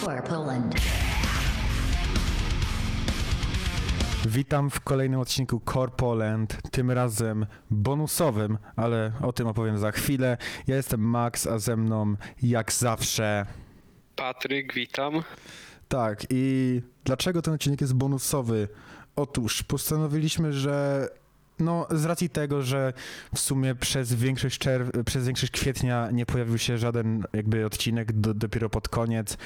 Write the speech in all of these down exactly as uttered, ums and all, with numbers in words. Corpoland. Witam w kolejnym odcinku Corpoland, tym razem bonusowym, ale o tym opowiem za chwilę. Ja jestem Max, a ze mną jak zawsze Patryk, witam. Tak, i dlaczego ten odcinek jest bonusowy? Otóż postanowiliśmy, że no z racji tego, że w sumie przez większość, czerw- przez większość kwietnia nie pojawił się żaden jakby odcinek, do- dopiero pod koniec,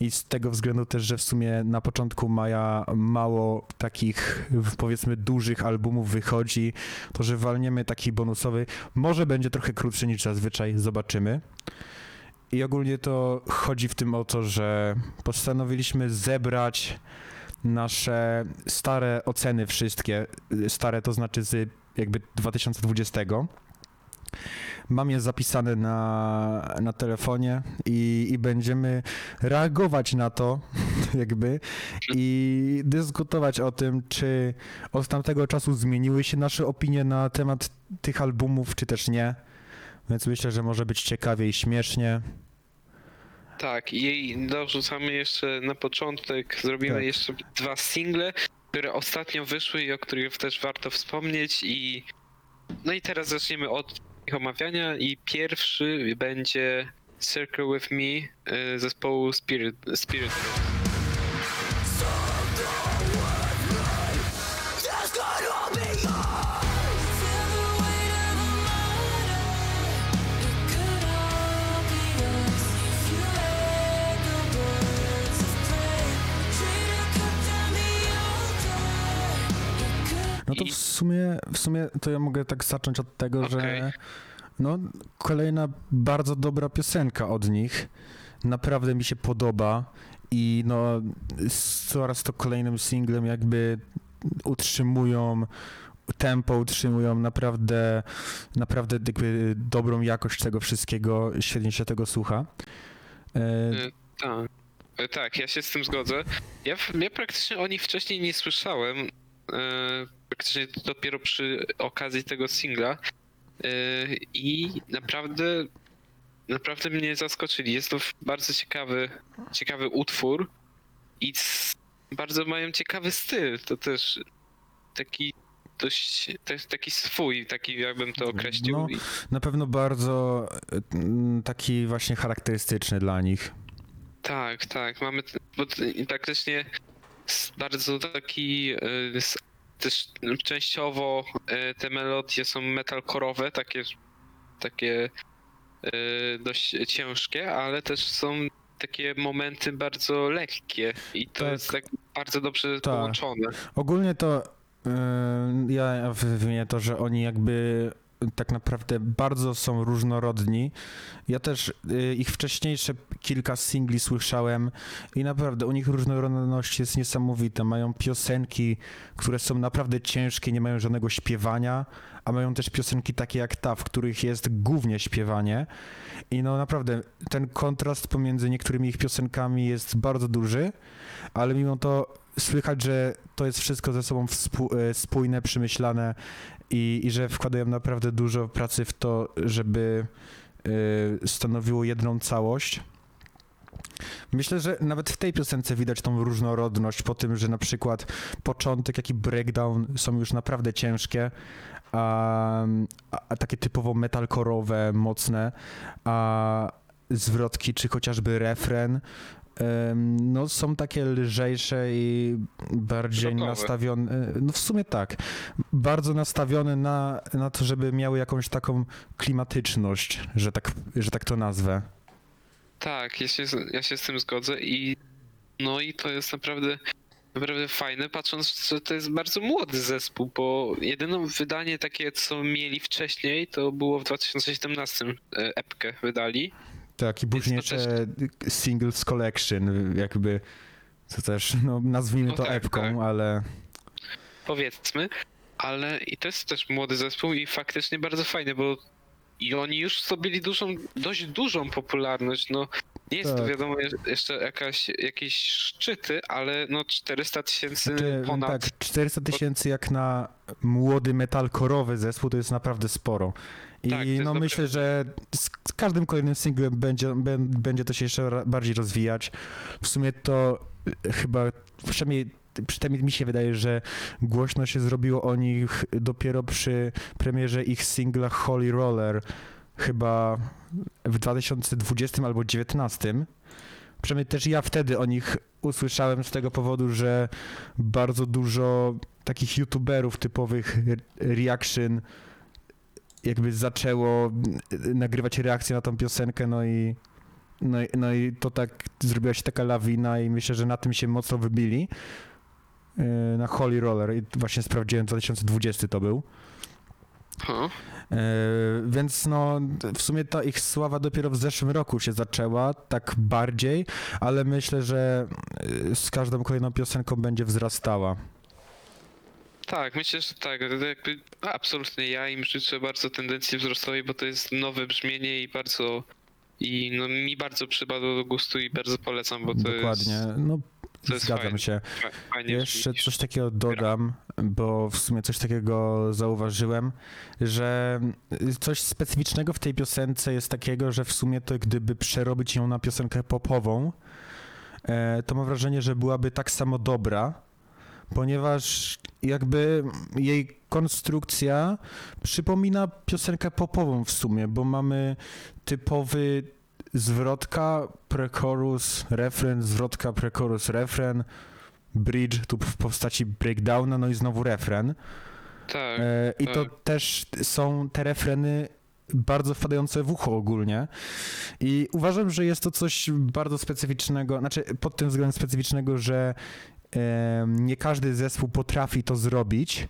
i z tego względu też, że w sumie na początku maja mało takich powiedzmy dużych albumów wychodzi, to że walniemy taki bonusowy, może będzie trochę krótszy niż zazwyczaj, zobaczymy. I ogólnie to chodzi w tym o to, że postanowiliśmy zebrać nasze stare oceny wszystkie, stare to znaczy z jakby dwa tysiące dwudziestego. Mam je zapisane na, na telefonie i, i będziemy reagować na to jakby i dyskutować o tym, czy od tamtego czasu zmieniły się nasze opinie na temat tych albumów, czy też nie. Więc myślę, że może być ciekawie i śmiesznie. Tak, i dorzucamy jeszcze na początek, zrobimy tak. jeszcze dwa single, które ostatnio wyszły i o których też warto wspomnieć. I no i teraz zaczniemy od ich omawiania i pierwszy będzie Circle With Me zespołu Spirit. Spirit. No to w sumie, w sumie to ja mogę tak zacząć od tego, okay. że no kolejna bardzo dobra piosenka od nich, naprawdę mi się podoba i no coraz to kolejnym singlem jakby utrzymują tempo, utrzymują naprawdę, naprawdę jakby dobrą jakość tego wszystkiego, świetnie się tego słucha. E... E, tak, ja się z tym zgodzę. Ja, ja praktycznie o nich wcześniej nie słyszałem. Praktycznie dopiero przy okazji tego singla i naprawdę naprawdę mnie zaskoczyli. Jest to bardzo ciekawy, ciekawy utwór i bardzo mają ciekawy styl. To też taki dość taki swój, taki jakbym to określił. No, na pewno bardzo taki właśnie charakterystyczny dla nich. Tak, tak. Mamy bo praktycznie bardzo taki też częściowo te melodie są metalkorowe, takie, takie dość ciężkie, ale też są takie momenty bardzo lekkie i to tak. jest tak bardzo dobrze tak. połączone. Ogólnie to yy, ja wymienię to, że oni jakby tak naprawdę bardzo są różnorodni. Ja też y, ich wcześniejsze kilka singli słyszałem i naprawdę u nich różnorodność jest niesamowita. Mają piosenki, które są naprawdę ciężkie, nie mają żadnego śpiewania, a mają też piosenki takie jak ta, w których jest głównie śpiewanie. I no naprawdę ten kontrast pomiędzy niektórymi ich piosenkami jest bardzo duży, ale mimo to słychać, że to jest wszystko ze sobą współ- spójne, przemyślane i, i że wkładają naprawdę dużo pracy w to, żeby y, stanowiło jedną całość. Myślę, że nawet w tej piosence widać tą różnorodność po tym, że na przykład początek, jak i breakdown są już naprawdę ciężkie, a, a takie typowo metalkorowe, mocne, a zwrotki czy chociażby refren no są takie lżejsze i bardziej Dokoły. nastawione, no w sumie tak, bardzo nastawione na, na to, żeby miały jakąś taką klimatyczność, że tak, że tak to nazwę. Tak, ja się, ja się z tym zgodzę i no i to jest naprawdę, naprawdę fajne, patrząc, że to jest bardzo młody zespół, bo jedyne wydanie takie, co mieli wcześniej, to było w dwa tysiące siedemnastym epkę wydali. Tak, i później jeszcze Singles Collection, jakby, co też, no nazwijmy no to tak, epką, tak. ale... Powiedzmy, ale i to jest też młody zespół i faktycznie bardzo fajny, bo i oni już zdobyli dużą, dość dużą popularność, no nie jest tak. To wiadomo jeszcze jakaś, jakieś szczyty, ale no czterysta tysięcy ponad. Tak, czterysta tysięcy jak na młody metalkorowy zespół to jest naprawdę sporo. I tak, no myślę, że z każdym kolejnym singlem będzie, będzie to się jeszcze bardziej rozwijać. W sumie to chyba, przynajmniej, przynajmniej mi się wydaje, że głośno się zrobiło o nich dopiero przy premierze ich singla Holy Roller, chyba w dwa tysiące dwudziestym albo dwa tysiące dziewiętnastym. Przynajmniej też ja wtedy o nich usłyszałem z tego powodu, że bardzo dużo takich youtuberów typowych reaction jakby zaczęło nagrywać reakcje na tą piosenkę, no i, no i, no i to tak zrobiła się taka lawina i myślę, że na tym się mocno wybili, na Holy Roller i właśnie sprawdziłem, dwa tysiące dwudziesty to był. Hmm. Więc no w sumie ta ich sława dopiero w zeszłym roku się zaczęła, tak bardziej, ale myślę, że z każdą kolejną piosenką będzie wzrastała. Tak, myślę, że tak. Jakby, absolutnie ja im życzę bardzo tendencji wzrostowej, bo to jest nowe brzmienie i bardzo i no, mi bardzo przypadło do gustu i bardzo polecam, bo to Dokładnie. jest... Dokładnie, no to jest zgadzam fajne. się. Fajnie Jeszcze coś takiego dodam, bo w sumie coś takiego zauważyłem, że coś specyficznego w tej piosence jest takiego, że w sumie to gdyby przerobić ją na piosenkę popową, to mam wrażenie, że byłaby tak samo dobra, ponieważ jakby jej konstrukcja przypomina piosenkę popową w sumie, bo mamy typowy zwrotka, pre-chorus, refren, zwrotka, pre-chorus, refren, bridge tu w postaci breakdowna, no i znowu refren. Tak. E, I tak. to też są te refreny bardzo wpadające w ucho ogólnie i uważam, że jest to coś bardzo specyficznego, znaczy pod tym względem specyficznego, że nie każdy zespół potrafi to zrobić,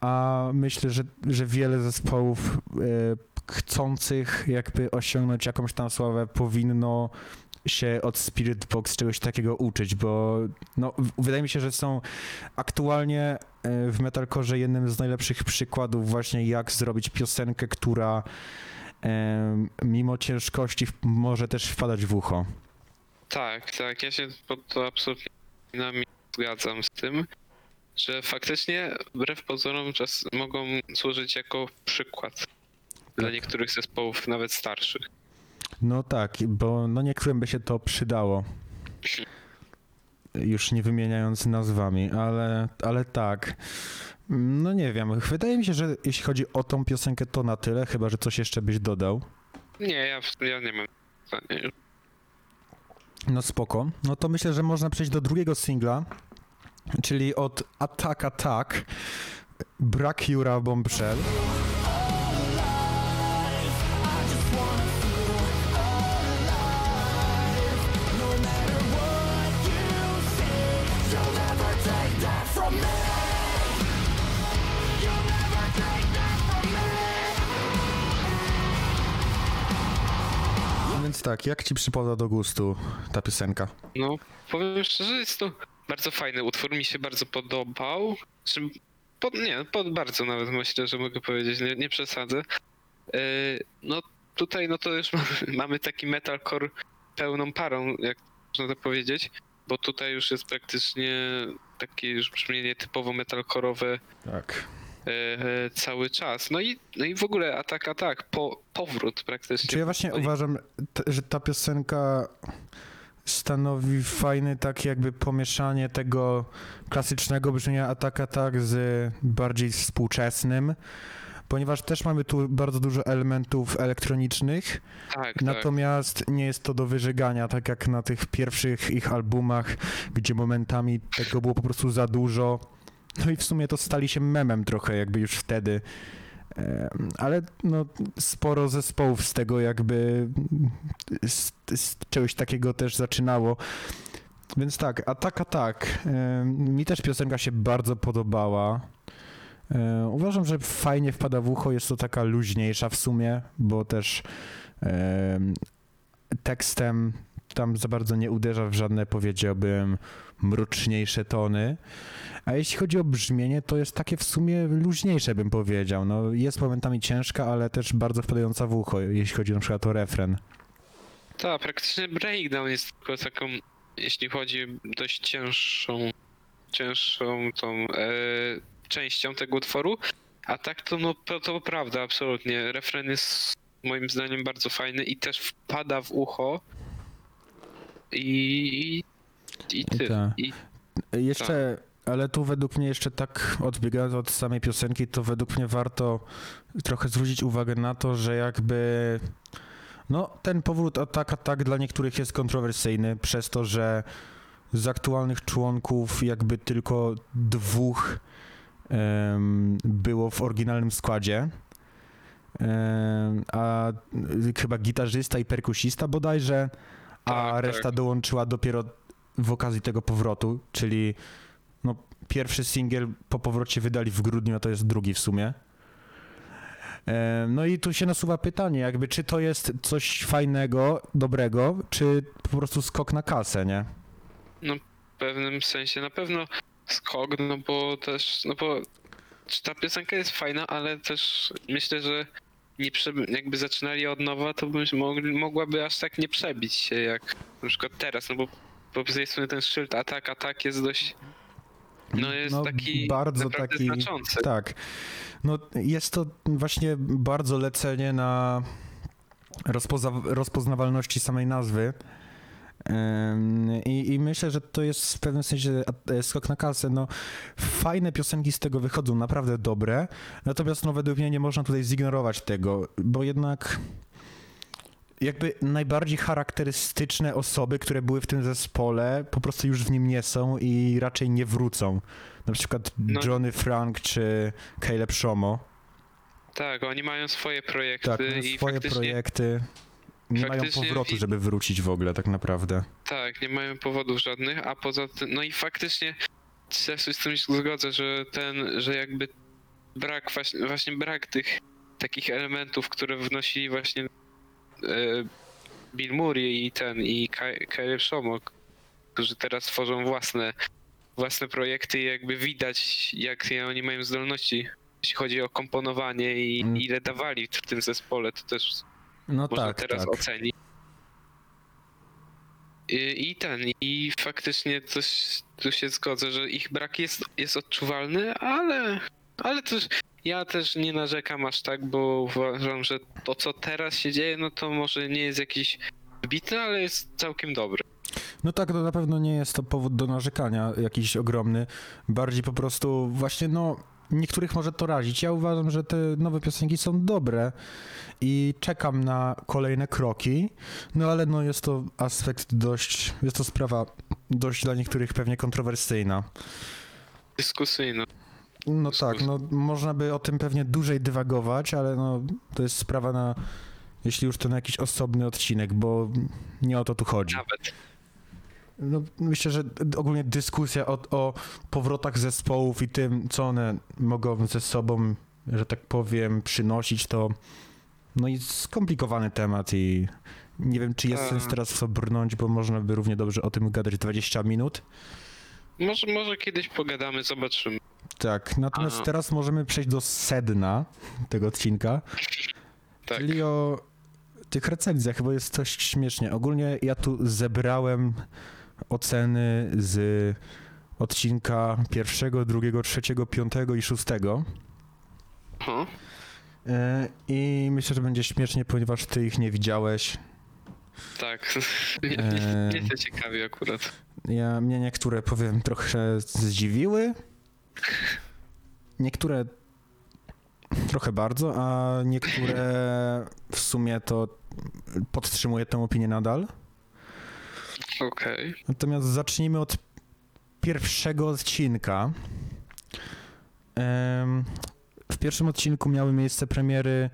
a myślę, że, że wiele zespołów chcących jakby osiągnąć jakąś tam sławę powinno się od Spiritbox czegoś takiego uczyć, bo no, wydaje mi się, że są aktualnie w metalcore jednym z najlepszych przykładów właśnie jak zrobić piosenkę, która mimo ciężkości może też wpadać w ucho. Tak, tak, ja się pod to absolutnie zgadzam z tym, że faktycznie wbrew pozorom czas mogą służyć jako przykład tak. dla niektórych zespołów, nawet starszych. No tak, bo no niektórym by się to przydało, już nie wymieniając nazwami, ale, ale tak. No nie wiem, wydaje mi się, że jeśli chodzi o tą piosenkę to na tyle, chyba że coś jeszcze byś dodał. Nie, ja, ja nie mam pytania. No spoko. No to myślę, że można przejść do drugiego singla, czyli od Attack Attack, Brak Jura Bombshell. Tak, jak ci przypada do gustu ta piosenka? No, powiem szczerze, jest to bardzo fajny utwór, mi się bardzo podobał. Pod, nie, pod bardzo nawet myślę, że mogę powiedzieć, nie, nie przesadzę. Yy, no tutaj no to już mamy, mamy taki metalcore pełną parą, jak można to powiedzieć, bo tutaj już jest praktycznie takie już brzmienie typowo metalcore'owe. Tak. Cały czas. No i, no i w ogóle Attack Attack, po, powrót praktycznie. Czy ja właśnie no i... uważam, t, że ta piosenka stanowi fajne takie jakby pomieszanie tego klasycznego brzmienia Attack Attack z bardziej współczesnym, ponieważ też mamy tu bardzo dużo elementów elektronicznych, tak, natomiast tak. nie jest to do wyżegania, tak jak na tych pierwszych ich albumach, gdzie momentami tego było po prostu za dużo. No i w sumie to stali się memem trochę jakby już wtedy, ale no sporo zespołów z tego jakby z, z czegoś takiego też zaczynało, więc tak, Attack Attack, mi też piosenka się bardzo podobała, uważam, że fajnie wpada w ucho, jest to taka luźniejsza w sumie, bo też tekstem tam za bardzo nie uderza w żadne, powiedziałbym, mroczniejsze tony. A jeśli chodzi o brzmienie, to jest takie w sumie luźniejsze, bym powiedział. No, jest momentami ciężka, ale też bardzo wpadająca w ucho, jeśli chodzi na przykład o refren. Tak, praktycznie breakdown jest tylko taką, jeśli chodzi dość cięższą, cięższą tą e, częścią tego utworu. A tak to no to prawda, absolutnie. Refren jest moim zdaniem bardzo fajny i też wpada w ucho. I, i, i ty. Ta. I, jeszcze, ta. Ale tu według mnie jeszcze tak odbiegając od samej piosenki, to według mnie warto trochę zwrócić uwagę na to, że jakby no ten powrót Attack Attack dla niektórych jest kontrowersyjny przez to, że z aktualnych członków jakby tylko dwóch um, było w oryginalnym składzie. Um, a chyba gitarzysta i perkusista bodajże, a tak, reszta tak. dołączyła dopiero w okazji tego powrotu, czyli no, pierwszy singiel po powrocie wydali w grudniu, a to jest drugi w sumie. No i tu się nasuwa pytanie, jakby czy to jest coś fajnego, dobrego, czy po prostu skok na kasę, nie? No w pewnym sensie na pewno skok, no bo też, no bo ta piosenka jest fajna, ale też myślę, że nie przebi- jakby zaczynali od nowa, to byś mogli, mogłaby aż tak nie przebić się jak na przykład teraz, no bo po z tej strony ten szyld Attack Attack jest dość, no jest no, taki bardzo taki znaczący. Tak, no jest to właśnie bardzo lecenie na rozpoza- rozpoznawalności samej nazwy. I, I myślę, że to jest w pewnym sensie skok na kasę. No, fajne piosenki z tego wychodzą, naprawdę dobre, natomiast no, według mnie nie można tutaj zignorować tego, bo jednak jakby najbardziej charakterystyczne osoby, które były w tym zespole, po prostu już w nim nie są i raczej nie wrócą. Na przykład no. Johnny Frank czy Caleb Shomo. Tak, oni mają swoje projekty. Tak, mają i swoje faktycznie... projekty. Nie faktycznie mają powrotu, żeby wrócić w ogóle tak naprawdę. Tak, nie mają powodów żadnych, a poza tym, no i faktycznie ja się z tym zgodzę, że ten, że jakby brak, właśnie, właśnie brak tych takich elementów, które wnosili właśnie e, Bill Murray i ten, i Kairi K, Szomok, którzy teraz tworzą własne, własne projekty i jakby widać, jak oni mają zdolności, jeśli chodzi o komponowanie i mm. ile dawali w tym zespole, to też... No można tak, teraz tak. ocenić. I, I ten, i faktycznie coś, tu się zgodzę, że ich brak jest, jest odczuwalny, ale, ale też ja też nie narzekam aż tak, bo uważam, że to co teraz się dzieje, no to może nie jest jakiś wybitny, ale jest całkiem dobry. No tak, to na pewno nie jest to powód do narzekania jakiś ogromny, bardziej po prostu właśnie no... Niektórych może to razić. Ja uważam, że te nowe piosenki są dobre i czekam na kolejne kroki, no ale no jest to aspekt dość, jest to sprawa dość dla niektórych pewnie kontrowersyjna. Dyskusyjna. No Dyskusyjna. tak, no można by o tym pewnie dłużej dywagować, ale no to jest sprawa na, jeśli już to na jakiś osobny odcinek, bo nie o to tu chodzi. Nawet. No, myślę, że ogólnie dyskusja o, o powrotach zespołów i tym, co one mogą ze sobą, że tak powiem, przynosić, to no jest skomplikowany temat i nie wiem, czy jest A... sens teraz w to brnąć, bo można by równie dobrze o tym gadać dwadzieścia minut. Może, może kiedyś pogadamy, zobaczymy. Tak, natomiast A... teraz możemy przejść do sedna tego odcinka, tak. czyli o tych recenzjach, bo jest coś śmiesznie. Ogólnie ja tu zebrałem oceny z odcinka pierwszego, drugiego, trzeciego, piątego i szóstego. Aha. I myślę, że będzie śmiesznie, ponieważ ty ich nie widziałeś. Tak, nie, nie, nie jestem ciekawy akurat. Ja, mnie niektóre, powiem, trochę zdziwiły. Niektóre trochę bardzo, a niektóre w sumie to podtrzymuję tę opinię nadal. Okej. Okay. Natomiast zacznijmy od pierwszego odcinka. W pierwszym odcinku miały miejsce premiery,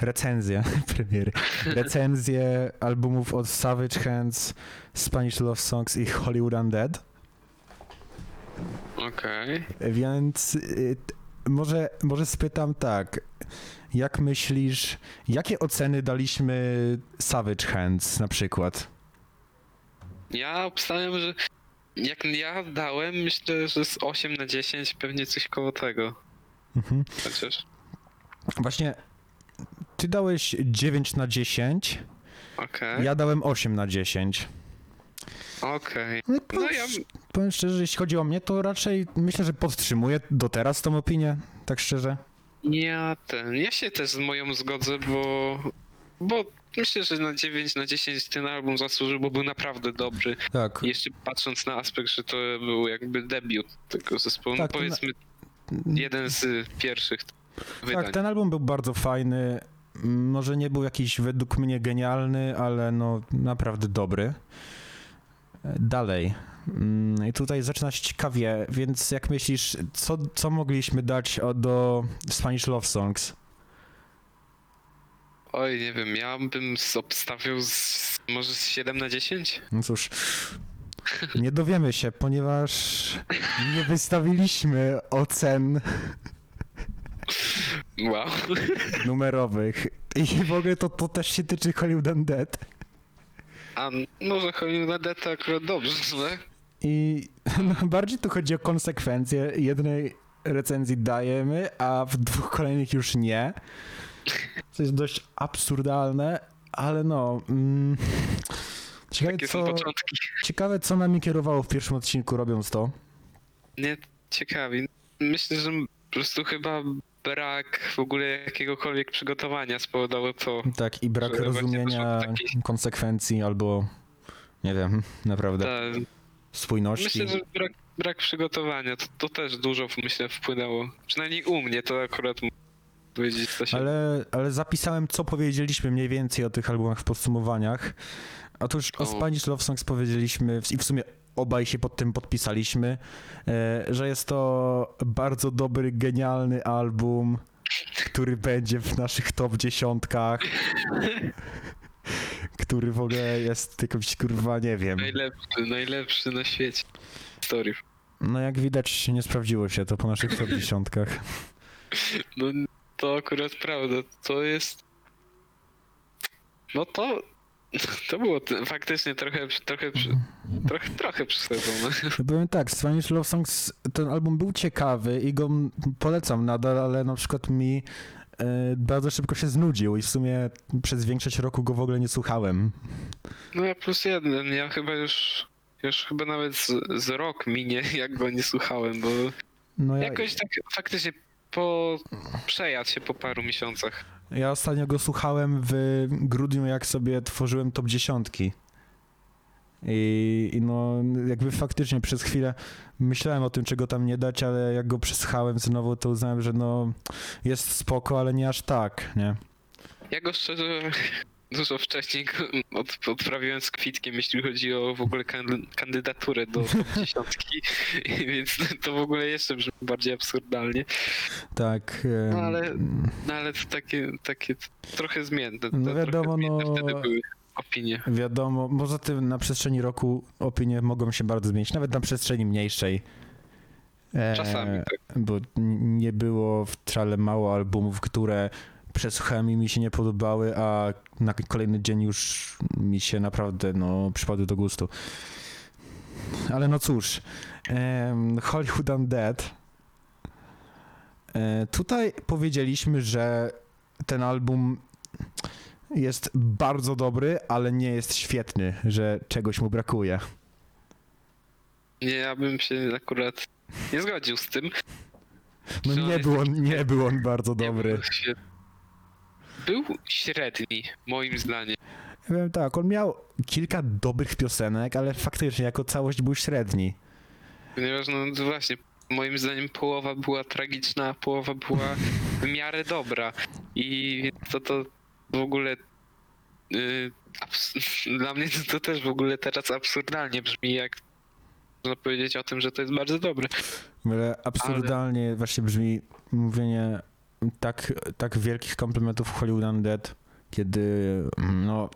recenzje, premiery, recenzje albumów od Savage Hands, Spanish Love Songs i Hollywood Undead. Okej. Okay. Więc może, może spytam tak, jak myślisz, jakie oceny daliśmy Savage Hands na przykład? Ja obstawiam, że Jak ja dałem, myślę, że z osiem na dziesięć, pewnie coś koło tego. Mhm. Chociaż. Właśnie ty dałeś dziewięć na dziesięć, okay. Ja dałem osiem na dziesięć. Okej. Okay. No, no ja... Powiem szczerze, jeśli chodzi o mnie, to raczej myślę, że podtrzymuję do teraz tą opinię, tak szczerze. Ja ten, ja się też z moją zgodzę, bo, bo myślę, że na dziewięć na dziesięć ten album zasłużył, bo był naprawdę dobry. Tak. Jeszcze patrząc na aspekt, że to był jakby debiut tego zespołu, tak, no powiedzmy na... jeden z pierwszych wydań. Tak, ten album był bardzo fajny, może nie był jakiś według mnie genialny, ale no naprawdę dobry. Dalej. I tutaj zaczyna się ciekawie, więc jak myślisz, co, co mogliśmy dać do Spanish Love Songs? Oj, nie wiem, ja bym obstawił z, może z siedem na dziesięć? No cóż, nie dowiemy się, ponieważ nie wystawiliśmy ocen wow. numerowych. I w ogóle to, to też się tyczy Hollywood Undead. A może Hollywood Undead to akurat dobrze, nie? I no, bardziej tu chodzi o konsekwencje. Jednej recenzji dajemy, a w dwóch kolejnych już nie. To jest dość absurdalne, ale no... Mm, ciekawe, co, ciekawe, co nami kierowało w pierwszym odcinku, robiąc to. Nie, ciekawi. Myślę, że po prostu chyba brak w ogóle jakiegokolwiek przygotowania spowodował to... Tak, i brak rozumienia takiej... konsekwencji albo... Nie wiem, naprawdę. Ta... Spójności. Myślę, że brak, brak przygotowania, to, to też dużo, myślę, wpłynęło. Przynajmniej u mnie to akurat... Się... Ale, ale zapisałem, co powiedzieliśmy mniej więcej o tych albumach w podsumowaniach. Otóż o Spanish Love Songs powiedzieliśmy i w sumie obaj się pod tym podpisaliśmy, że jest to bardzo dobry, genialny album, który będzie w naszych top dziesiątkach, który w ogóle jest jakimś, kurwa, nie wiem. Najlepszy, najlepszy na świecie. Story. No jak widać, nie sprawdziło się to po naszych top dziesiątkach. No... To akurat prawda, to jest... No to... To było t- faktycznie trochę... Trochę trochę, trochę przesadzone. Powiem tak, Spanish Love Songs, ten album był ciekawy i go polecam nadal, ale na przykład mi y, bardzo szybko się znudził i w sumie przez większość roku go w ogóle nie słuchałem. No ja plus jeden, ja chyba już... Już chyba nawet z, z rok minie, jak go nie słuchałem, bo... No ja... Jakoś tak faktycznie... Po... przejadł się po paru miesiącach. Ja ostatnio go słuchałem w grudniu, jak sobie tworzyłem top dziesiątki. I, i no jakby faktycznie przez chwilę myślałem o tym, czego tam nie dać, ale jak go przesłuchałem znowu, to uznałem, że no jest spoko, ale nie aż tak, nie? Ja go szczerze dużo wcześniej od, odprawiłem z kwitkiem, jeśli chodzi o w ogóle kan- kandydaturę do dziesiątki, więc to w ogóle jeszcze brzmi bardziej absurdalnie. Tak. No ale, no ale to takie, takie trochę zmienne. No wiadomo, zmienne no... Wtedy były opinie. Wiadomo, poza tym na przestrzeni roku opinie mogą się bardzo zmienić, nawet na przestrzeni mniejszej. Czasami, e, tak. Bo nie było w trale mało albumów, które... Przesłuchałem i mi się nie podobały, a na kolejny dzień już mi się naprawdę, no, przypadły do gustu. Ale no cóż, um, Hollywood Undead. E, tutaj powiedzieliśmy, że ten album jest bardzo dobry, ale nie jest świetny, że czegoś mu brakuje. Nie, ja bym się akurat nie zgodził z tym. No nie był on, nie był on bardzo dobry. Był średni, moim zdaniem. Ja wiem, tak, on miał kilka dobrych piosenek, ale faktycznie jako całość był średni. Ponieważ no właśnie, moim zdaniem połowa była tragiczna, a połowa była w miarę dobra. I to, to w ogóle... Yy, abs- dla mnie to, to też w ogóle teraz absurdalnie brzmi, jak można powiedzieć o tym, że to jest bardzo dobre. Ale absurdalnie ale... właśnie brzmi mówienie... Tak, tak wielkich komplementów Hollywood Undead, kiedy no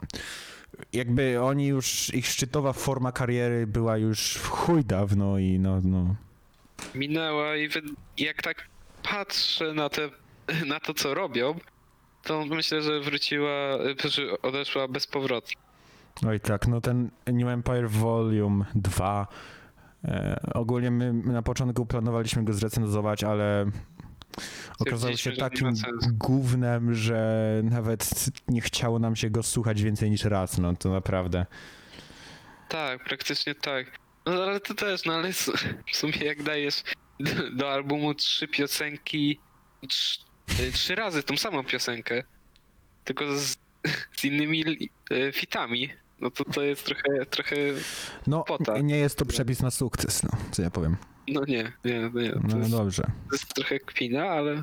jakby oni już, ich szczytowa forma kariery była już w chuj dawno i no... no. Minęła i wy, jak tak patrzę na, te, na to, co robią, to myślę, że wróciła, odeszła bezpowrotnie. Oj tak, no ten New Empire Volume dwa E, ogólnie my na początku planowaliśmy go zrecenzować, ale okazało się takim gównem, że nawet nie chciało nam się go słuchać więcej niż raz, no to naprawdę. Tak, praktycznie tak. No ale to też, no ale w sumie jak dajesz do, do albumu trzy piosenki, trz, trzy razy tą samą piosenkę, tylko z, z innymi fitami, no to to jest trochę, trochę no, pota. Nie jest to przepis na sukces, no, co ja powiem. No nie, nie, nie. To no jest, dobrze. To jest trochę kpina, ale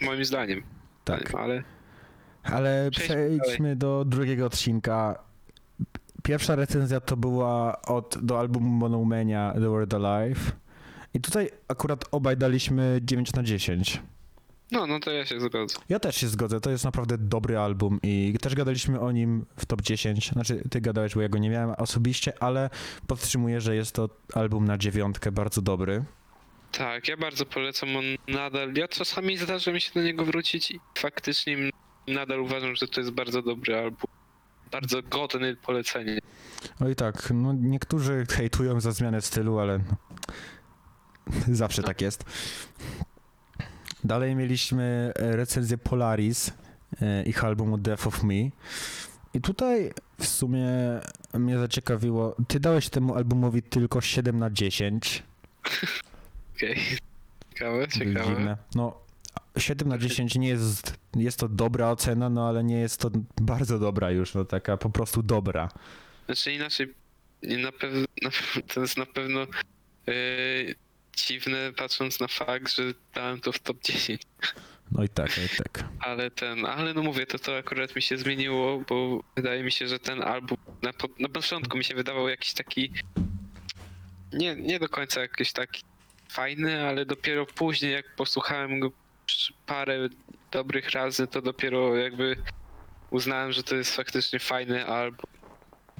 moim zdaniem. Tak. Ale, ale przejdźmy, przejdźmy do drugiego odcinka. Pierwsza recenzja to była od, do albumu Monomania, The World Alive. I tutaj akurat obaj daliśmy dziewięć na dziesięć. No, no to ja się zgodzę. Ja też się zgodzę, to jest naprawdę dobry album i też gadaliśmy o nim w top dziesięć. Znaczy, ty gadałeś, bo ja go nie miałem osobiście, ale podtrzymuję, że jest to album na dziewiątkę, bardzo dobry. Tak, ja bardzo polecam, on nadal, ja czasami zdarza mi się do niego wrócić i faktycznie nadal uważam, że to jest bardzo dobry album. Bardzo godny polecenie. Oj tak, no niektórzy hejtują za zmianę stylu, ale zawsze tak jest. Dalej mieliśmy recenzję Polaris ich albumu Death of Me. I tutaj w sumie mnie zaciekawiło, ty dałeś temu albumowi tylko siedem na dziesięć. Okej, okay. Ciekawe, ciekawe. Dziwne. No, siedem na dziesięć nie jest, jest to dobra ocena, no ale nie jest to bardzo dobra już, no taka po prostu dobra. Znaczy inaczej, na pewno, to jest na pewno yy, dziwne patrząc na fakt, że dałem to w top dziesięć. No i tak, no i tak. Ale ten, ale no mówię, to to akurat mi się zmieniło, bo wydaje mi się, że ten album na, na początku mi się wydawał jakiś taki, nie, nie do końca jakiś taki fajny, ale dopiero później jak posłuchałem go parę dobrych razy, to dopiero jakby uznałem, że to jest faktycznie fajny album.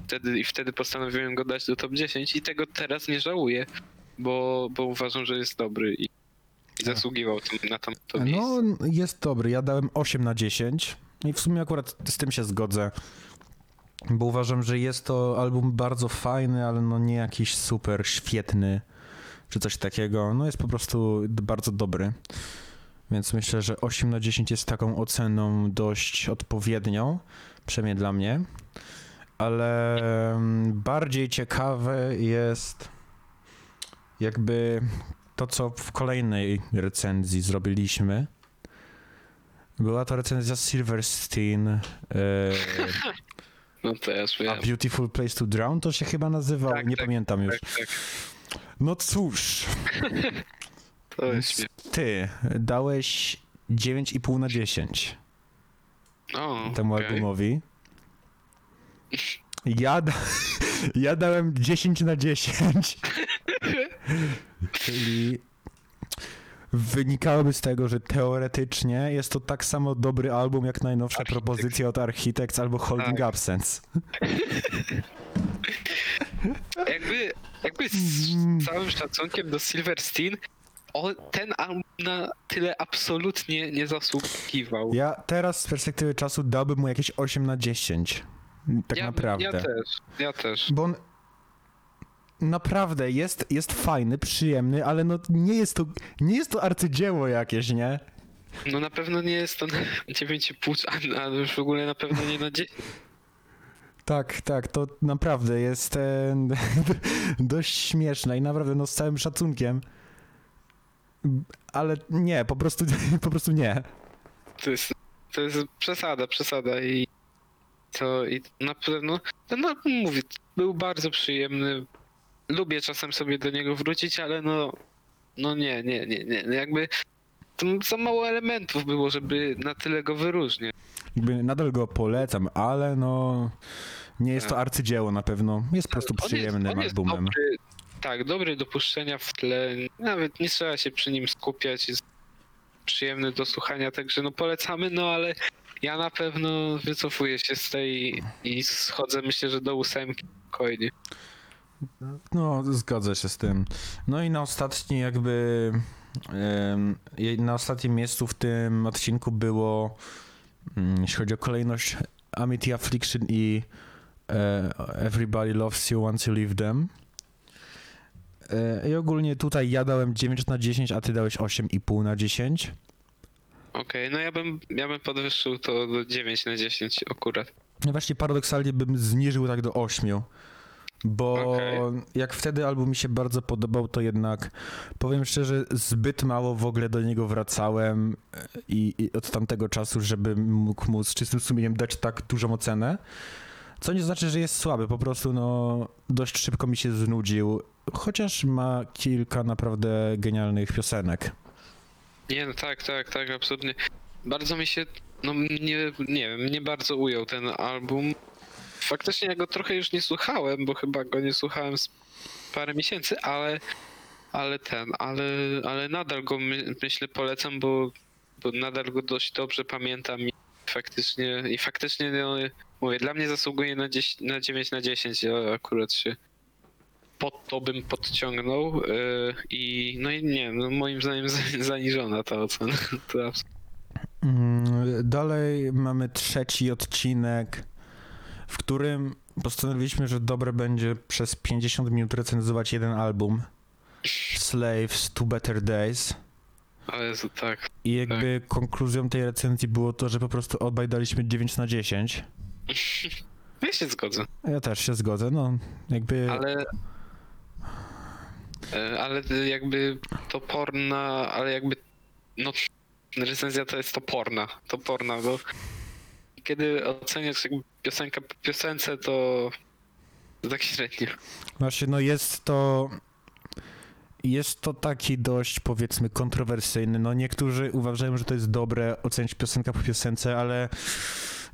Wtedy, i wtedy postanowiłem go dać do top dziesięć i tego teraz nie żałuję, bo, bo uważam, że jest dobry i zasługiwał tam, na tam to miejsce. No, jest dobry. Ja dałem osiem na dziesięć i w sumie akurat z tym się zgodzę, bo uważam, że jest to album bardzo fajny, ale no nie jakiś super świetny czy coś takiego. No jest po prostu bardzo dobry. Więc myślę, że osiem na dziesięć jest taką oceną dość odpowiednią, przynajmniej dla mnie, ale bardziej ciekawe jest jakby to, co w kolejnej recenzji zrobiliśmy. Była to recenzja Silverstein. E, no to ja A Beautiful Place to Drown to się chyba nazywało, tak, nie tak, pamiętam tak, już. Tak, tak. No cóż. Ty dałeś dziewięć i pół na dziesięć oh, temu okay. albumowi. Ja, da- ja dałem dziesięć na dziesięć. Czyli wynikałoby z tego, że teoretycznie jest to tak samo dobry album jak najnowsza Architects. Propozycja od Architects albo Holding tak. Absence. jakby, jakby z całym szacunkiem do Silverstein, o, ten album na tyle absolutnie nie zasługiwał. Ja teraz z perspektywy czasu dałbym mu jakieś osiem na dziesięć. Tak ja, naprawdę. Ja też, ja też. Bo on naprawdę jest, jest fajny, przyjemny, ale no nie jest to, nie jest to arcydzieło jakieś, nie? No na pewno nie jest to na dziewięć i pół, a już w ogóle na pewno nie na dziesięć. Tak, tak, to naprawdę jest e, dość śmieszne i naprawdę no z całym szacunkiem. Ale nie, po prostu, po prostu nie. To jest, to jest przesada, przesada i to i na pewno, no mówię, był bardzo przyjemny. Lubię czasem sobie do niego wrócić, ale no, no nie, nie, nie, nie. Jakby za mało elementów było, żeby na tyle go wyróżnić. Jakby nadal go polecam, ale no nie jest to arcydzieło na pewno. Jest po prostu przyjemnym albumem. Tak, dobry do puszczenia w tle, nawet nie trzeba się przy nim skupiać, jest przyjemny do słuchania, także no polecamy, no ale ja na pewno wycofuję się z tej i schodzę, myślę, że do ósemki spokojnie. No, zgodzę się z tym. No i na ostatnim jakby, na ostatnim miejscu w tym odcinku było, jeśli chodzi o kolejność, Amity Affliction i Everybody Loves You Once You Leave Them. I ogólnie tutaj ja dałem dziewięć na dziesięć, a ty dałeś osiem i pół na dziesięć. Okej, okay, no ja bym, ja bym podwyższył to do dziewięć na dziesięć akurat. No właśnie, paradoksalnie bym zniżył tak do osiem, bo okay. Jak wtedy album mi się bardzo podobał, to jednak powiem szczerze, zbyt mało w ogóle do niego wracałem i, i od tamtego czasu, żebym mógł mu z czystym sumieniem dać tak dużą ocenę. Co nie znaczy, że jest słaby, po prostu no dość szybko mi się znudził, chociaż ma kilka naprawdę genialnych piosenek. Nie, no tak, tak, tak, absolutnie. Bardzo mi się, no nie, nie wiem, mnie bardzo ujął ten album. Faktycznie ja go trochę już nie słuchałem, bo chyba go nie słuchałem z parę miesięcy, ale, ale ten, ale, ale nadal go my, myślę polecam, bo, bo nadal go dość dobrze pamiętam i faktycznie, i faktycznie no, mówię, dla mnie zasługuje na, dziesięć, na dziewięć na dziesięć, ja akurat się pod to bym podciągnął yy, i no i nie, no moim zdaniem zaniżona ta ocena. To dalej mamy trzeci odcinek, w którym postanowiliśmy, że dobre będzie przez pięćdziesiąt minut recenzować jeden album. Slaves to Better Days. O Jezu, tak. I jakby tak. Konkluzją tej recenzji było to, że po prostu obaj daliśmy dziewięć na dziesięć. Ja się zgodzę. Ja też się zgodzę, no jakby... Ale... Ale jakby toporna, ale jakby... No recenzja to jest toporna, toporna, bo... Kiedy oceniasz piosenkę po piosence, to, to tak średnio. Znaczy, no jest to... Jest to taki dość, powiedzmy, kontrowersyjny. No niektórzy uważają, że to jest dobre ocenić piosenkę po piosence, ale...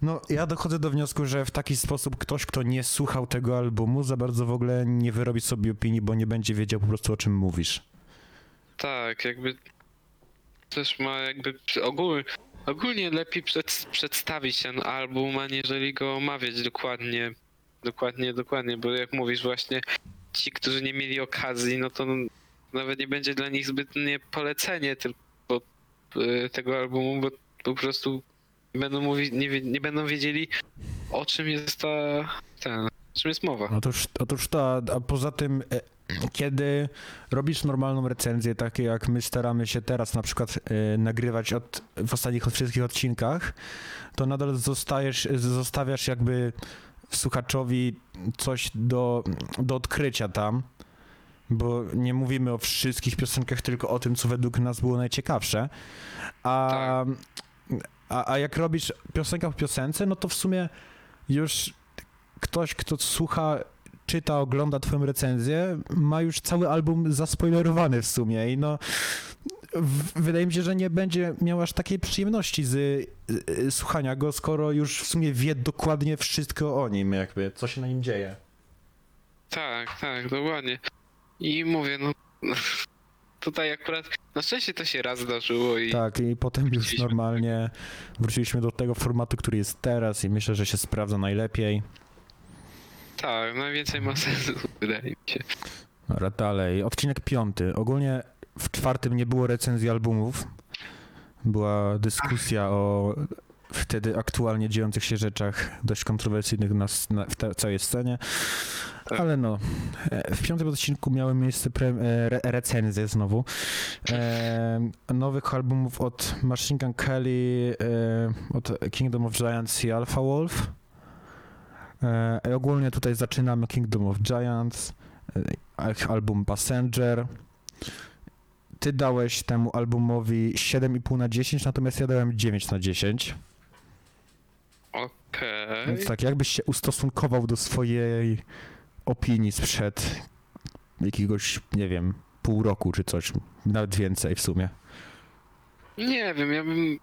No ja dochodzę do wniosku, że w taki sposób ktoś, kto nie słuchał tego albumu, za bardzo w ogóle nie wyrobi sobie opinii, bo nie będzie wiedział po prostu, o czym mówisz. Tak, jakby... Też ma jakby ogólnie... Ogólnie lepiej przed, przedstawić ten album, aniżeli go omawiać dokładnie, dokładnie, dokładnie, bo jak mówisz właśnie, ci, którzy nie mieli okazji, no to nawet nie będzie dla nich zbytnie polecenie tylko tego albumu, bo po prostu będą mówić, nie, nie będą wiedzieli, o czym jest ta, ten, o czym jest mowa. Otóż, otóż to, a poza tym... Kiedy robisz normalną recenzję, takie jak my staramy się teraz na przykład y, nagrywać od, w ostatnich od wszystkich odcinkach, to nadal zostajesz, zostawiasz jakby słuchaczowi coś do, do odkrycia tam, bo nie mówimy o wszystkich piosenkach, tylko o tym, co według nas było najciekawsze. A, a, a jak robisz piosenkę w piosence, no to w sumie już ktoś, kto słucha... czyta, ogląda twoją recenzję, ma już cały album zaspoilerowany w sumie i no w, wydaje mi się, że nie będzie miał aż takiej przyjemności z, z, z słuchania go, skoro już w sumie wie dokładnie wszystko o nim, jakby, co się na nim dzieje. Tak, tak, dokładnie. I mówię, no tutaj akurat, na szczęście to się raz zdarzyło i... Tak, i potem już normalnie wróciliśmy do tego formatu, który jest teraz i myślę, że się sprawdza najlepiej. Tak, najwięcej ma sensu, wydaje mi się. Dobra, dalej. Odcinek piąty. Ogólnie w czwartym nie było recenzji albumów. Była dyskusja o wtedy aktualnie dziejących się rzeczach dość kontrowersyjnych na, na, w te, całej scenie. Ale no, w piątym odcinku miały miejsce pre, re, recenzje znowu. E, nowych albumów od Machine Gun Kelly, e, od Kingdom of Giants i Alpha Wolf. I ogólnie tutaj zaczynamy Kingdom of Giants, album Passenger. Ty dałeś temu albumowi siedem i pół na dziesięć, natomiast ja dałem dziewięć na dziesięć. Okej. Okay. Więc tak, jakbyś się ustosunkował do swojej opinii sprzed jakiegoś, nie wiem, pół roku czy coś, nawet więcej w sumie. Nie wiem, ja bym...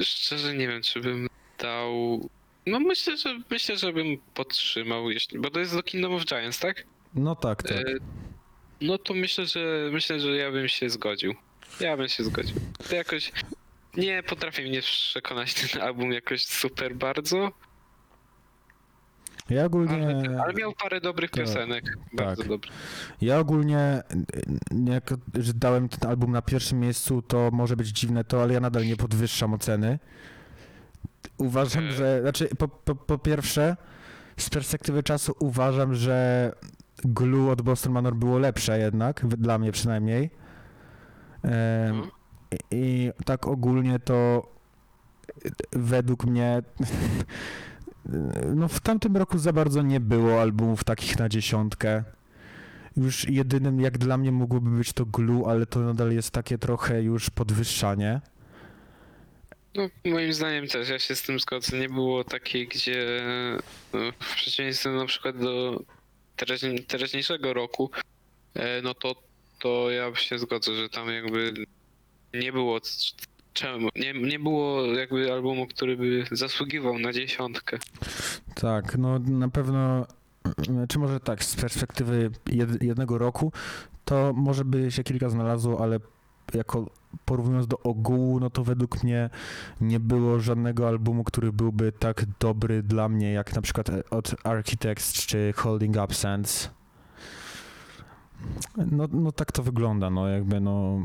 Szczerze nie wiem, czy bym dał... No myślę, że myślę, że bym podtrzymał, jeśli, bo to jest do Kingdom of Giants, tak? No tak, tak. E, no to myślę, że myślę, że ja bym się zgodził. Ja bym się zgodził. To jakoś nie potrafi mnie przekonać ten album jakoś super bardzo. Ja ogólnie... ale, ale miał parę dobrych tak, piosenek, bardzo tak. Dobrych. Ja ogólnie, jak dałem ten album na pierwszym miejscu, to może być dziwne to, ale ja nadal nie podwyższam oceny. Uważam, że, znaczy po, po, po pierwsze, z perspektywy czasu uważam, że Glue od Boston Manor było lepsze jednak, dla mnie przynajmniej. Um, I tak ogólnie to według mnie no w tamtym roku za bardzo nie było albumów takich na dziesiątkę. Już jedynym jak dla mnie mogłoby być to Glue, ale to nadal jest takie trochę już podwyższanie. No, moim zdaniem też, ja się z tym zgodzę. Nie było takiej, gdzie no, w przeciwieństwie na przykład do teraźni, teraźniejszego roku, no to, to ja się zgodzę, że tam jakby nie było czemu, nie, nie było jakby albumu, który by zasługiwał na dziesiątkę. Tak, no na pewno, czy może tak, z perspektywy jed, jednego roku, to może by się kilka znalazło, ale jako porównując do ogółu, no to według mnie nie było żadnego albumu, który byłby tak dobry dla mnie, jak na przykład od Architects czy Holding Absence. No, no tak to wygląda, no jakby no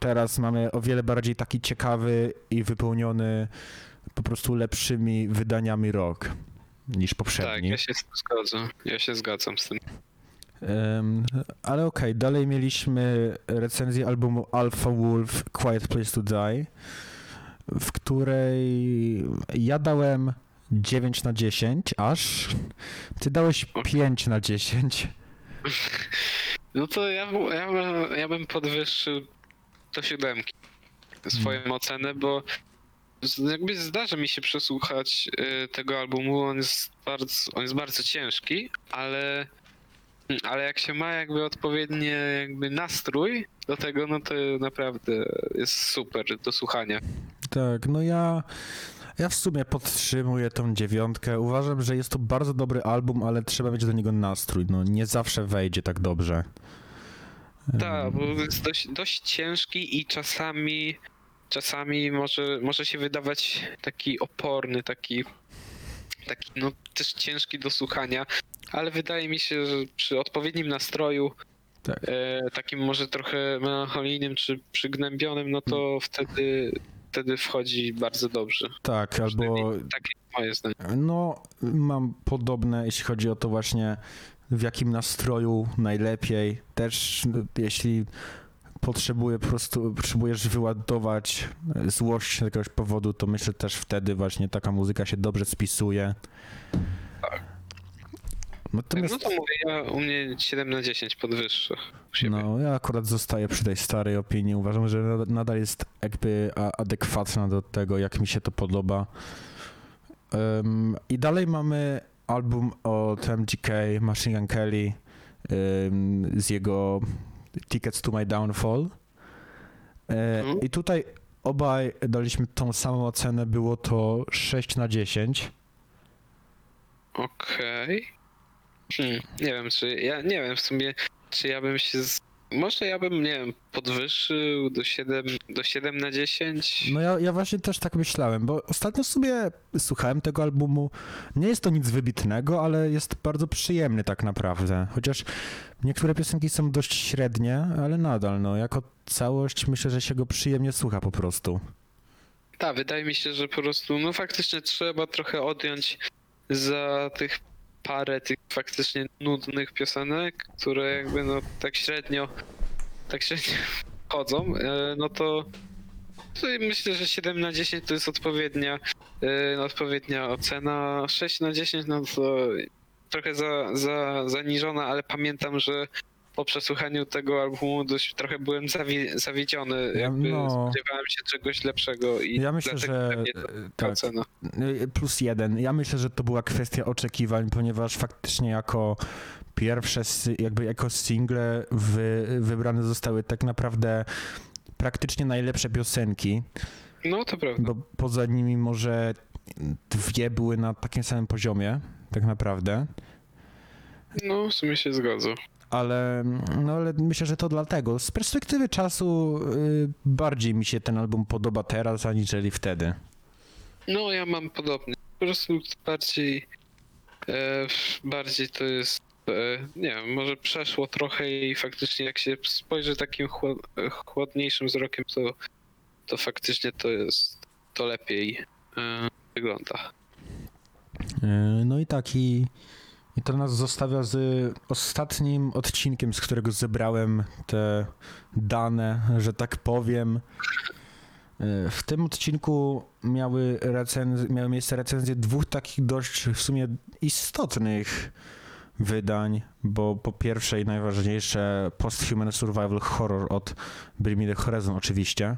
teraz mamy o wiele bardziej taki ciekawy i wypełniony po prostu lepszymi wydaniami rok niż poprzedni. Tak, ja się zgadzam, ja się zgadzam z tym. Um, ale okej, okay, dalej mieliśmy recenzję albumu Alpha Wolf, Quiet Place to Die, w której ja dałem dziewięć na dziesięć, aż ty dałeś pięć na dziesięć. No to ja, ja, ja bym podwyższył do siódemki swoją hmm. ocenę, bo jakby zdarza mi się przesłuchać tego albumu, on jest bardzo, on jest bardzo ciężki, ale... Ale jak się ma jakby odpowiednie jakby nastrój do tego, no to naprawdę jest super do słuchania. Tak, no ja, ja w sumie podtrzymuję tą dziewiątkę. Uważam, że jest to bardzo dobry album, ale trzeba mieć do niego nastrój. No nie zawsze wejdzie tak dobrze. Tak, bo jest dość, dość ciężki i czasami, czasami może, może się wydawać taki oporny, taki, taki no też ciężki do słuchania. Ale wydaje mi się, że przy odpowiednim nastroju, tak. e, takim może trochę melancholijnym czy przygnębionym, no to wtedy, wtedy wchodzi bardzo dobrze. Tak, albo... Takie moje zdanie. No, mam podobne, jeśli chodzi o to właśnie, w jakim nastroju najlepiej. Też jeśli potrzebuję, po prostu potrzebujesz wyładować złość z jakiegoś powodu, to myślę też wtedy właśnie taka muzyka się dobrze spisuje. Tak. Natomiast... No to mówię, ja u mnie siedem na dziesięć podwyższa. No, ja akurat zostaję przy tej starej opinii. Uważam, że nadal jest jakby adekwatna do tego, jak mi się to podoba. Um, I dalej mamy album od M G K, Machine Gun Kelly, um, z jego Tickets to My Downfall. Um, hmm. I tutaj obaj daliśmy tą samą ocenę, było to sześć na dziesięć. Okej. Okay. Hmm, nie wiem, czy ja nie wiem w sumie, czy ja bym się. Z... Może ja bym, nie wiem, podwyższył do siedem na dziesięć. No ja, ja właśnie też tak myślałem, bo ostatnio sobie słuchałem tego albumu. Nie jest to nic wybitnego, ale jest bardzo przyjemny tak naprawdę. Chociaż niektóre piosenki są dość średnie, ale nadal, no jako całość myślę, że się go przyjemnie słucha po prostu. Tak, wydaje mi się, że po prostu, no faktycznie trzeba trochę odjąć za tych. Parę tych faktycznie nudnych piosenek, które jakby no tak średnio, tak średnio chodzą, no to myślę, że siedem na dziesięć to jest odpowiednia, odpowiednia ocena. sześć na dziesięć no to trochę za, za, zaniżona, ale pamiętam, że po przesłuchaniu tego albumu dość trochę byłem zawi- zawiedziony, jakby no, spodziewałem się czegoś lepszego i ja myślę, że tak, ocena. Plus jeden. Ja myślę, że to była kwestia oczekiwań, ponieważ faktycznie jako pierwsze, jakby jako single wy, wybrane zostały tak naprawdę praktycznie najlepsze piosenki. No to prawda. Bo poza nimi może dwie były na takim samym poziomie, tak naprawdę. No w sumie się zgodzę. Ale, no ale myślę, że to dlatego. Z perspektywy czasu y, bardziej mi się ten album podoba teraz, aniżeli wtedy. No ja mam podobnie. Po prostu bardziej, e, bardziej to jest, e, nie wiem, może przeszło trochę i faktycznie jak się spojrzy takim chłod, chłodniejszym wzrokiem, to, to faktycznie to jest, to lepiej e, wygląda. E, no i tak i... I to nas zostawia z ostatnim odcinkiem, z którego zebrałem te dane, że tak powiem. W tym odcinku miały, recenz- miały miejsce recenzje dwóch takich dość w sumie istotnych wydań, bo po pierwsze i najważniejsze Post-Human Survival Horror od Bring Me The Horizon oczywiście.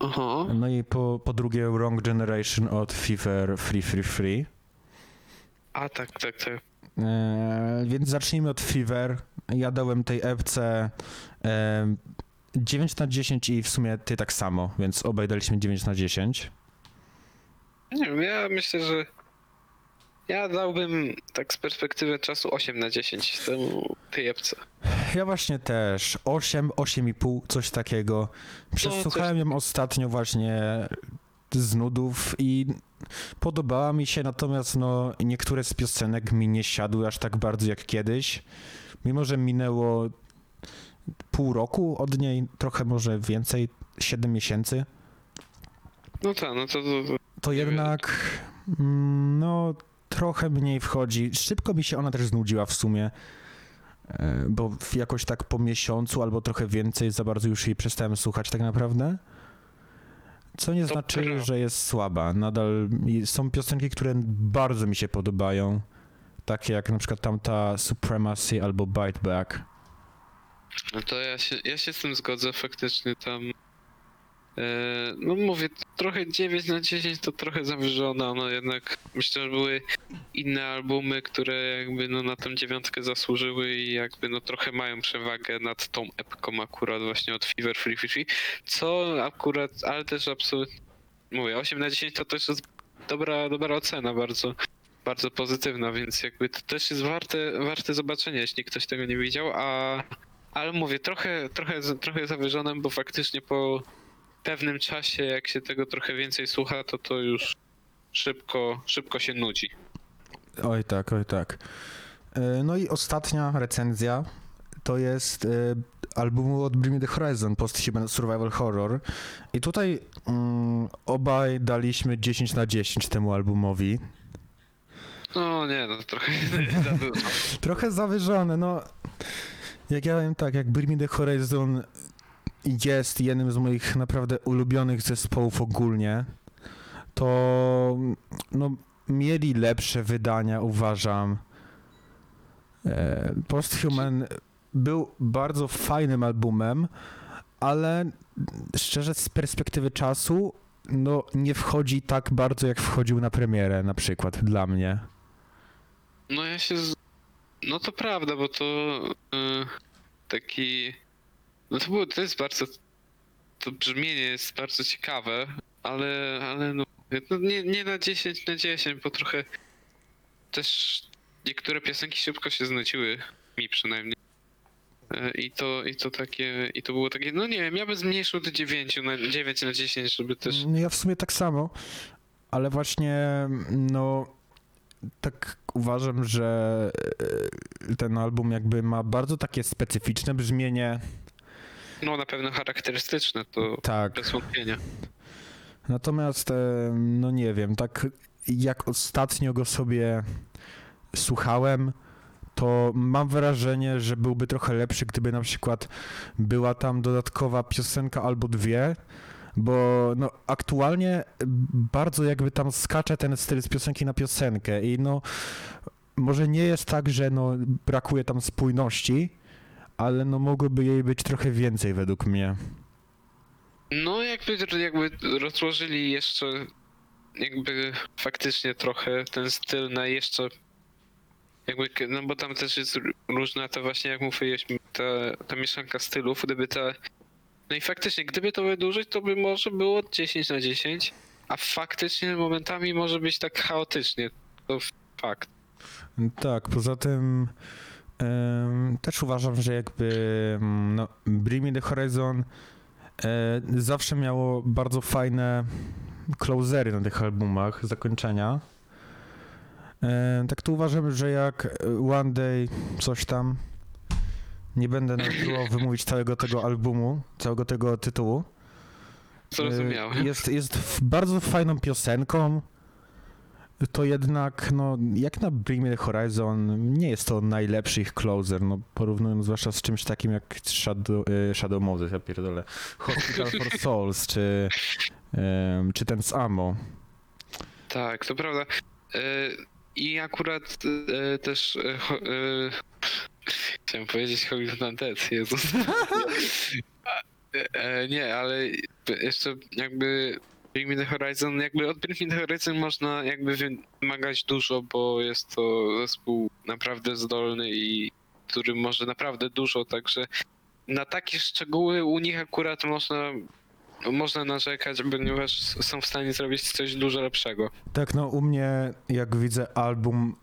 Aha. No i po, po drugie Wrong Generation od Fever trzy trzy trzy. A tak, tak, tak. E, więc zacznijmy od Fever. Ja dałem tej epce e, dziewięć na dziesięć i w sumie ty tak samo, więc obaj daliśmy dziewięć na dziesięć. Nie wiem, ja myślę, że ja dałbym tak z perspektywy czasu osiem na dziesięć temu tej epce. Ja właśnie też. osiem, osiem i pół, coś takiego. Przesłuchałem no, coś... ją ostatnio właśnie z nudów i podobała mi się, natomiast no niektóre z piosenek mi nie siadły aż tak bardzo jak kiedyś. Mimo że minęło pół roku od niej, trochę może więcej, siedem miesięcy. No tak, no to... To, to, to jednak, wiem. no... Trochę mniej wchodzi. Szybko mi się ona też znudziła w sumie, bo jakoś tak po miesiącu albo trochę więcej za bardzo już jej przestałem słuchać tak naprawdę. Co nie to znaczy, prawo. że jest słaba. Nadal są piosenki, które bardzo mi się podobają. Takie jak na przykład tamta Supremacy albo Bite Back. No to ja się, ja się z tym zgodzę faktycznie tam. No mówię, trochę dziewięć na dziesięć to trochę zawyżona, no jednak myślę, że były inne albumy, które jakby no na tę dziewiątkę zasłużyły i jakby no trochę mają przewagę nad tą epką akurat właśnie od Fever trzy trzy trzy, co akurat, ale też absolutnie, mówię, osiem na dziesięć to też jest dobra, dobra ocena, bardzo, bardzo pozytywna, więc jakby to też jest warte, warte zobaczenia, jeśli ktoś tego nie widział, a ale mówię, trochę, trochę, trochę zawyżona, bo faktycznie po pewnym czasie, jak się tego trochę więcej słucha, to to już szybko, szybko się nudzi. Oj tak, oj tak. No i ostatnia recenzja to jest albumu od Bring Me The Horizon, Post-Human Survival Horror. I tutaj um, obaj daliśmy dziesięć na dziesięć temu albumowi. No nie, no trochę zawyżone. Trochę zawyżone, no. Jak ja wiem tak, jak Bring Me The Horizon jest jednym z moich naprawdę ulubionych zespołów ogólnie, to no, mieli lepsze wydania, uważam. Posthuman był bardzo fajnym albumem, ale szczerze z perspektywy czasu no, nie wchodzi tak bardzo, jak wchodził na premierę na przykład dla mnie. No ja się... Z... No to prawda, bo to yy, taki... No to, było, to jest bardzo, to brzmienie jest bardzo ciekawe, ale, ale no, no nie, nie na dziesięć na dziesięć, bo trochę też niektóre piosenki szybko się znudziły, mi przynajmniej. I to, i to takie, i to było takie, no nie wiem, ja bym zmniejszył do dziewięć na dziesięć, żeby też... Ja w sumie tak samo, ale właśnie no... Tak uważam, że ten album jakby ma bardzo takie specyficzne brzmienie. No na pewno charakterystyczne, to tak. Bez wątpienia. Natomiast, no nie wiem, tak jak ostatnio go sobie słuchałem, to mam wrażenie, że byłby trochę lepszy, gdyby na przykład była tam dodatkowa piosenka albo dwie, bo no aktualnie bardzo jakby tam skacze ten styl z piosenki na piosenkę i no może nie jest tak, że no brakuje tam spójności, ale no mogłoby jej być trochę więcej według mnie. No jakby, jakby rozłożyli jeszcze jakby faktycznie trochę ten styl na jeszcze jakby, no bo tam też jest różna ta właśnie jak mówię, ta, ta mieszanka stylów, gdyby ta, no i faktycznie gdyby to wydłużyć, to by może było dziesięć na dziesięć, a faktycznie momentami może być tak chaotycznie, to fakt. Tak, poza tym też uważam, że jakby no, Bring Me The Horizon e, zawsze miało bardzo fajne closery na tych albumach, zakończenia. E, tak tu uważam, że jak One Day coś tam, nie będę próbował wymówić całego tego albumu, całego tego tytułu. Zrozumiałem. E, jest, jest bardzo fajną piosenką. to jednak, no, jak na Bring Me The Horizon, nie jest to najlepszy ich closer, no, porównując zwłaszcza z czymś takim jak Shadow, Shadow Moses, ja pierdolę, Hospital for Souls, czy, um, czy ten z Amo. Tak, to prawda. I akurat też... Chciałem powiedzieć Hollywood Undead, Jezus. Nie, ale jeszcze jakby Bring Me The Horizon, jakby od Bring Me The Horizon można jakby wymagać dużo, bo jest to zespół naprawdę zdolny i który może naprawdę dużo, także na takie szczegóły u nich akurat można... Można narzekać, ponieważ są w stanie zrobić coś dużo lepszego. Tak, no u mnie, jak widzę album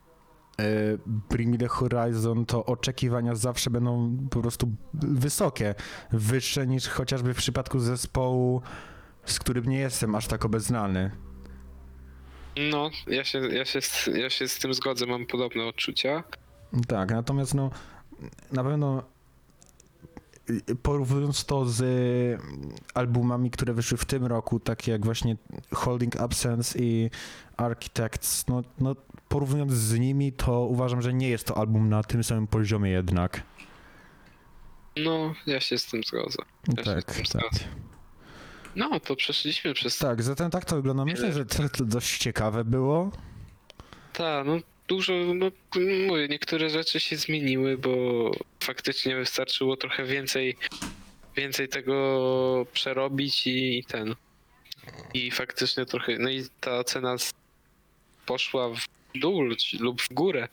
y, Bring Me The Horizon, to oczekiwania zawsze będą po prostu wysokie. Wyższe niż chociażby w przypadku zespołu, z którym nie jestem aż tak obeznany. No, ja się, ja się, ja się z tym zgodzę, mam podobne odczucia. Tak, natomiast no, na pewno... Porównując to z albumami, które wyszły w tym roku, takie jak właśnie Holding Absence i Architects, no, no porównując z nimi, to uważam, że nie jest to album na tym samym poziomie jednak. No, ja się z tym zgodzę. Ja tak, tym tak. Zgodzę. No, to przeszliśmy przez... Tak, zatem tak to wygląda. Myślę, że to dość ciekawe było. Tak, no. Dużo, no mówię, niektóre rzeczy się zmieniły, bo faktycznie wystarczyło trochę więcej, więcej tego przerobić i, i ten. I faktycznie trochę, no i ta cena poszła w dół lub w górę.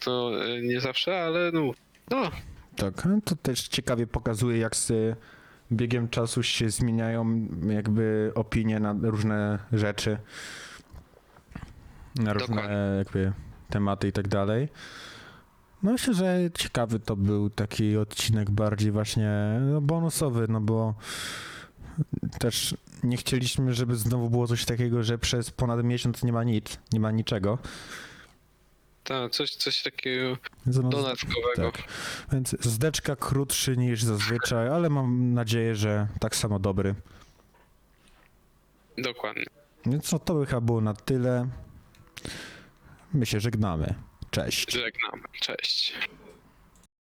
To nie zawsze, ale no. no. Tak, to też ciekawie pokazuje, jak z biegiem czasu się zmieniają jakby opinie na różne rzeczy, na różne Dokładnie. jakby... tematy i tak dalej. No myślę, że ciekawy to był taki odcinek bardziej właśnie no bonusowy, no bo też nie chcieliśmy, żeby znowu było coś takiego, że przez ponad miesiąc nie ma nic, nie ma niczego. Tak, coś, coś takiego dodatkowego. Tak. Więc zdeczka krótszy niż zazwyczaj, ale mam nadzieję, że tak samo dobry. Dokładnie. Więc no to by chyba było na tyle. My się żegnamy. Cześć. Żegnamy. Cześć.